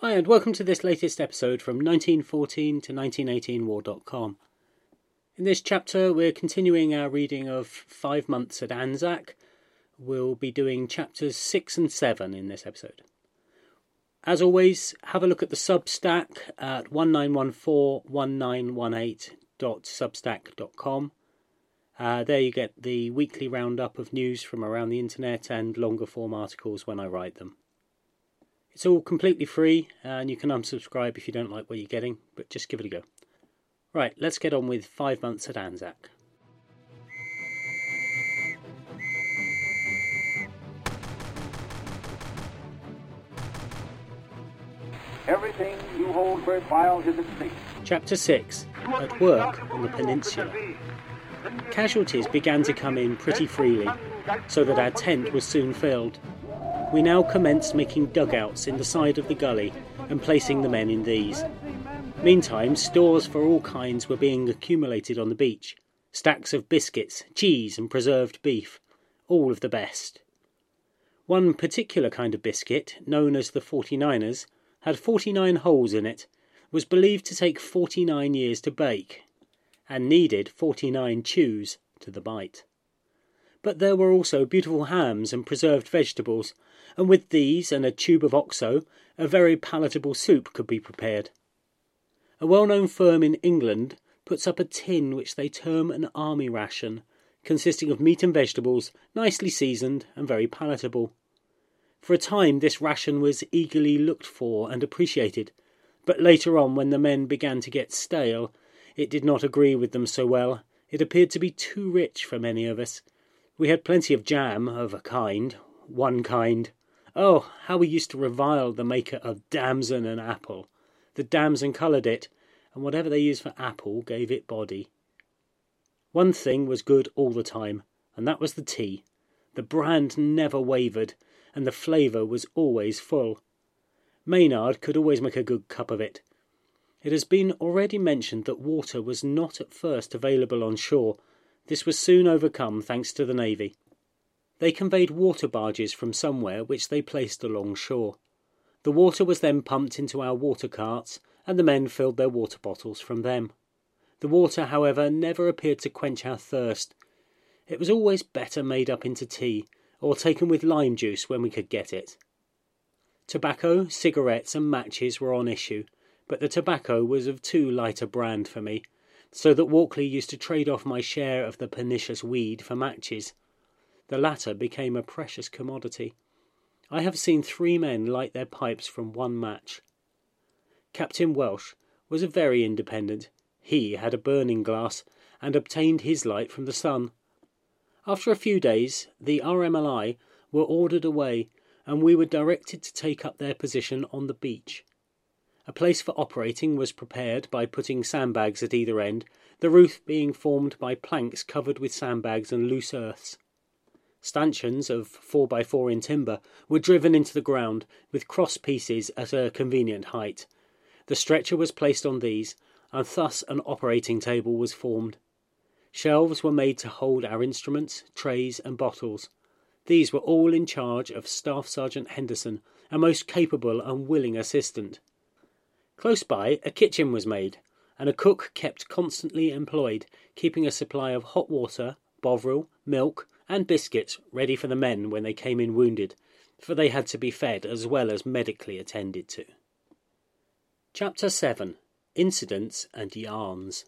Hi and welcome to this latest episode from 1914 to 1918 war.com. In this chapter we're continuing our reading of 5 months at Anzac. We'll be doing chapters 6 and 7 in this episode. As always, have a look at the Substack at 19141918.substack.com. There you get the weekly roundup of news from around the internet and longer form articles when I write them. It's all completely free, and you can unsubscribe if you don't like what you're getting, but just give it a go. Right, let's get on with 5 months at Anzac. Everything you hold worthwhile is at stake. Chapter 6, At Work on the Peninsula. Casualties began to come in pretty freely, so that our tent was soon filled. We now commenced making dugouts in the side of the gully and placing the men in these. Meantime, stores for all kinds were being accumulated on the beach. Stacks of biscuits, cheese and preserved beef, all of the best. One particular kind of biscuit, known as the 49ers, had 49 holes in it, was believed to take 49 years to bake, and needed 49 chews to the bite. But there were also beautiful hams and preserved vegetables, and with these and a tube of oxo, a very palatable soup could be prepared. A well-known firm in England puts up a tin which they term an army ration, consisting of meat and vegetables, nicely seasoned and very palatable. For a time this ration was eagerly looked for and appreciated, but later on, when the men began to get stale, it did not agree with them so well. It appeared to be too rich for many of us. We had plenty of jam of a kind, one kind. Oh, how we used to revile the maker of damson and apple. The damson coloured it, and whatever they used for apple gave it body. One thing was good all the time, and that was the tea. The brand never wavered, and the flavour was always full. Maynard could always make a good cup of it. It has been already mentioned that water was not at first available on shore. This was soon overcome, thanks to the Navy. They conveyed water barges from somewhere, which they placed along shore. The water was then pumped into our water carts, and the men filled their water bottles from them. The water, however, never appeared to quench our thirst. It was always better made up into tea, or taken with lime juice when we could get it. Tobacco, cigarettes, and matches were on issue, but the tobacco was of too light a brand for me, so that Walkley used to trade off my share of the pernicious weed for matches. The latter became a precious commodity. I have seen 3 men light their pipes from 1 match. Captain Welsh was a very independent. He had a burning glass, and obtained his light from the sun. After a few days, the RMLI were ordered away, and we were directed to take up their position on the beach. A place for operating was prepared by putting sandbags at either end, the roof being formed by planks covered with sandbags and loose earths. Stanchions of 4x4 in timber were driven into the ground, with cross pieces at a convenient height. The stretcher was placed on these, and thus an operating table was formed. Shelves were made to hold our instruments, trays and bottles. These were all in charge of Staff Sergeant Henderson, a most capable and willing assistant. Close by, a kitchen was made, and a cook kept constantly employed, keeping a supply of hot water, bovril, milk, and biscuits ready for the men when they came in wounded, for they had to be fed as well as medically attended to. Chapter 7. Incidents and Yarns.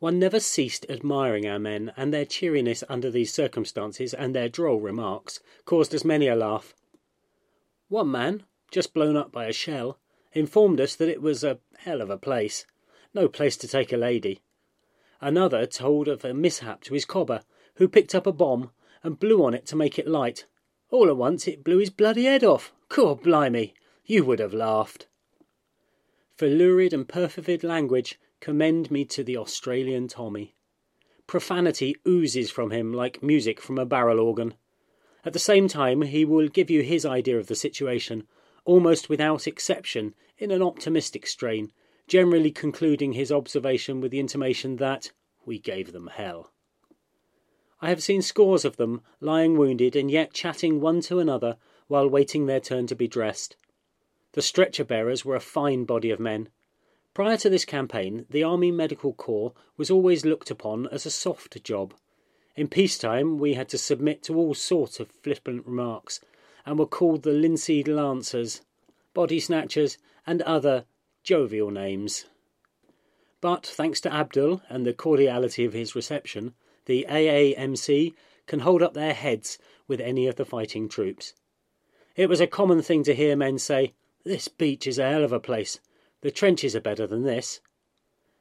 One never ceased admiring our men, and their cheeriness under these circumstances and their droll remarks caused us many a laugh. One man, just blown up by a shell, informed us that it was a hell of a place, no place to take a lady. Another told of a mishap to his cobber, who picked up a bomb and blew on it to make it light. All at once it blew his bloody head off. God blimey, you would have laughed. For lurid and perfervid language, commend me to the Australian Tommy. Profanity oozes from him like music from a barrel organ. At the same time, he will give you his idea of the situation, almost without exception, in an optimistic strain, generally concluding his observation with the intimation that we gave them hell. I have seen scores of them lying wounded and yet chatting one to another while waiting their turn to be dressed. The stretcher bearers were a fine body of men. Prior to this campaign, the Army Medical Corps was always looked upon as a soft job. In peacetime, we had to submit to all sorts of flippant remarks, and were called the Linseed Lancers, Body Snatchers, and other jovial names. But, thanks to Abdul and the cordiality of his reception, the AAMC can hold up their heads with any of the fighting troops. It was a common thing to hear men say, "This beach is a hell of a place. The trenches are better than this."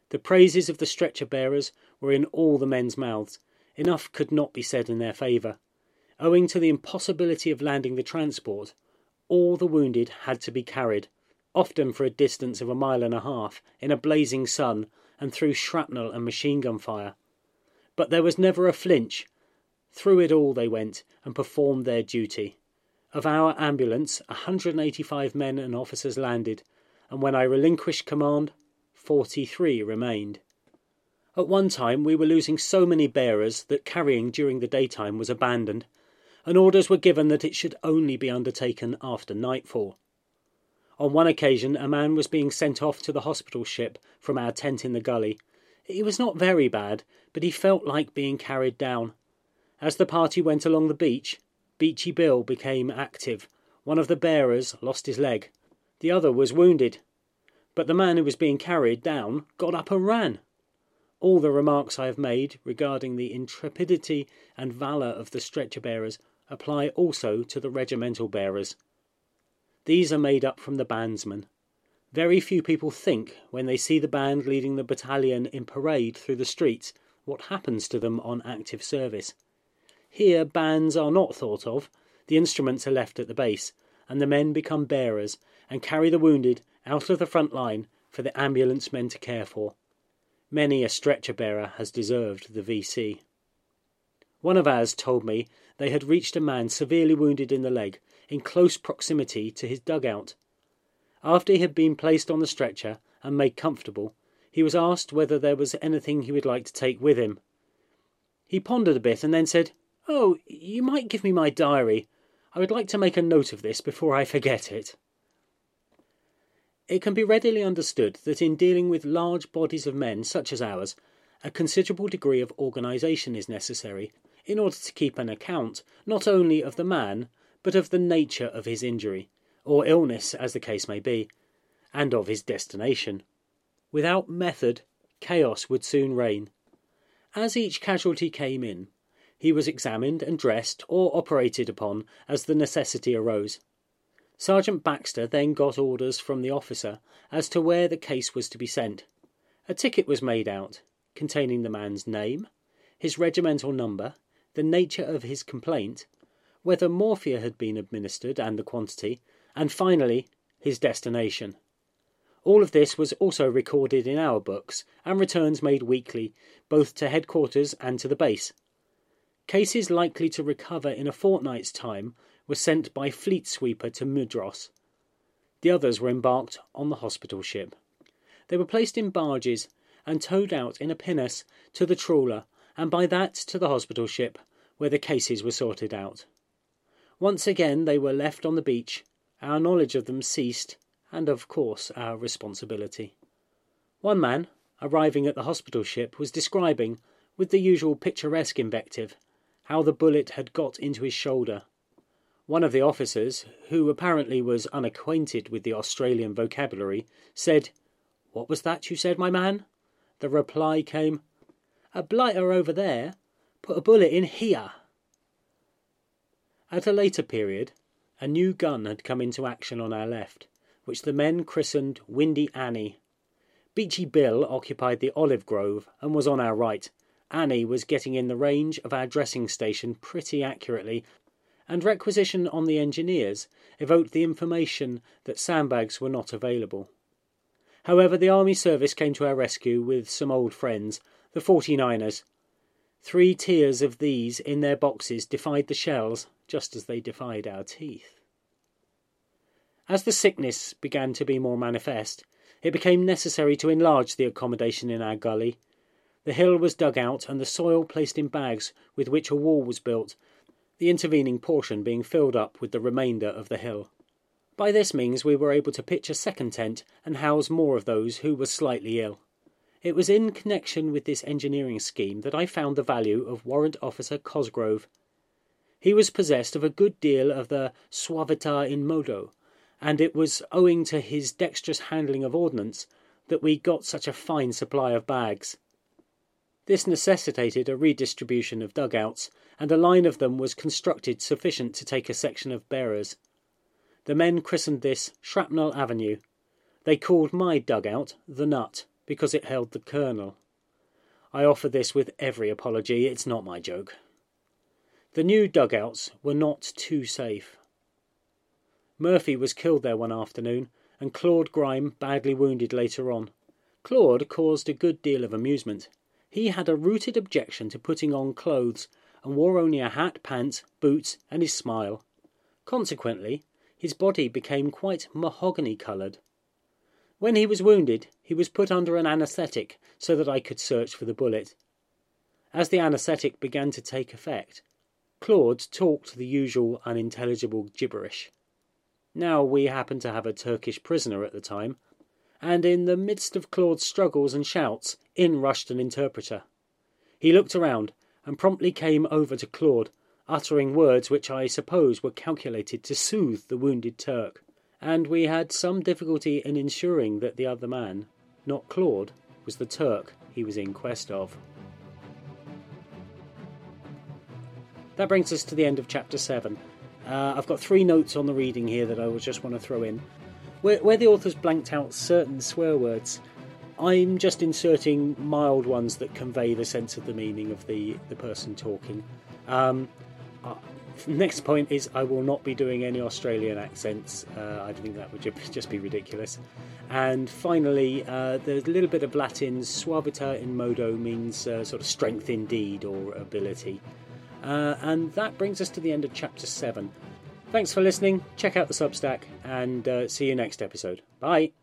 The praises of the stretcher bearers were in all the men's mouths. Enough could not be said in their favour. Owing to the impossibility of landing the transport, all the wounded had to be carried, often for a distance of 1.5 miles, in a blazing sun and through shrapnel and machine-gun fire. But there was never a flinch. Through it all they went and performed their duty. Of our ambulance, 185 men and officers landed, and when I relinquished command, 43 remained. At one time we were losing so many bearers that carrying during the daytime was abandoned, and orders were given that it should only be undertaken after nightfall. On one occasion a man was being sent off to the hospital ship from our tent in the gully. He was not very bad, but he felt like being carried down. As the party went along the beach, Beachy Bill became active. One of the bearers lost his leg. The other was wounded. But the man who was being carried down got up and ran. All the remarks I have made regarding the intrepidity and valour of the stretcher bearers apply also to the regimental bearers. These are made up from the bandsmen. Very few people think, when they see the band leading the battalion in parade through the streets, what happens to them on active service. Here bands are not thought of, the instruments are left at the base, and the men become bearers and carry the wounded out of the front line for the ambulance men to care for. Many a stretcher bearer has deserved the VC. One of ours told me they had reached a man severely wounded in the leg, in close proximity to his dugout. After he had been placed on the stretcher and made comfortable, he was asked whether there was anything he would like to take with him. He pondered a bit and then said, "Oh, you might give me my diary. I would like to make a note of this before I forget it." It can be readily understood that in dealing with large bodies of men such as ours, a considerable degree of organisation is necessary in order to keep an account not only of the man, but of the nature of his injury, or illness as the case may be, and of his destination. Without method, chaos would soon reign. As each casualty came in, he was examined and dressed or operated upon as the necessity arose. Sergeant Baxter then got orders from the officer as to where the case was to be sent. A ticket was made out, containing the man's name, his regimental number, the nature of his complaint, whether morphia had been administered and the quantity, and finally, his destination. All of this was also recorded in our books, and returns made weekly, both to headquarters and to the base. Cases likely to recover in a fortnight's time were sent by fleet sweeper to Mudros. The others were embarked on the hospital ship. They were placed in barges and towed out in a pinnace to the trawler, and by that to the hospital ship, where the cases were sorted out. Once again they were left on the beach. Our knowledge of them ceased, and of course our responsibility. One man, arriving at the hospital ship, was describing, with the usual picturesque invective, how the bullet had got into his shoulder. One of the officers, who apparently was unacquainted with the Australian vocabulary, said, "What was that you said, my man?" The reply came, "A blighter over there put a bullet in here." At a later period, a new gun had come into action on our left, which the men christened Windy Annie. Beachy Bill occupied the Olive Grove and was on our right. Annie was getting in the range of our dressing station pretty accurately, and requisition on the engineers evoked the information that sandbags were not available. However, the Army service came to our rescue with some old friends, the 49ers. 3 tiers of these in their boxes defied the shells, just as they defied our teeth. As the sickness began to be more manifest, it became necessary to enlarge the accommodation in our gully. The hill was dug out and the soil placed in bags, with which a wall was built, the intervening portion being filled up with the remainder of the hill. By this means we were able to pitch a second tent and house more of those who were slightly ill. It was in connection with this engineering scheme that I found the value of Warrant Officer Cosgrove. He was possessed of a good deal of the Suavita in Modo, and it was owing to his dexterous handling of ordnance that we got such a fine supply of bags. This necessitated a redistribution of dugouts, and a line of them was constructed sufficient to take a section of bearers. The men christened this Shrapnel Avenue. They called my dugout The Nut, because it held the colonel. I offer this with every apology, it's not my joke. The new dugouts were not too safe. Murphy was killed there one afternoon, and Claude Grime badly wounded later on. Claude caused a good deal of amusement. He had a rooted objection to putting on clothes, and wore only a hat, pants, boots, and his smile. Consequently, his body became quite mahogany-coloured. When he was wounded, he was put under an anaesthetic so that I could search for the bullet. As the anaesthetic began to take effect, Claude talked the usual unintelligible gibberish. Now we happened to have a Turkish prisoner at the time, and in the midst of Claude's struggles and shouts, in rushed an interpreter. He looked around and promptly came over to Claude, uttering words which I suppose were calculated to soothe the wounded Turk, and we had some difficulty in ensuring that the other man, not Claude, was the Turk he was in quest of. That brings us to the end of Chapter 7. I've got 3 notes on the reading here that I will just want to throw in. Where the author's blanked out certain swear words, I'm just inserting mild ones that convey the sense of the meaning of the person talking. Next point is I will not be doing any Australian accents. I think that would just be ridiculous. And finally, there's a little bit of Latin. Suaviter in modo means sort of strength indeed or ability. And that brings us to the end of Chapter 7. Thanks for listening. Check out the Substack and see you next episode. Bye.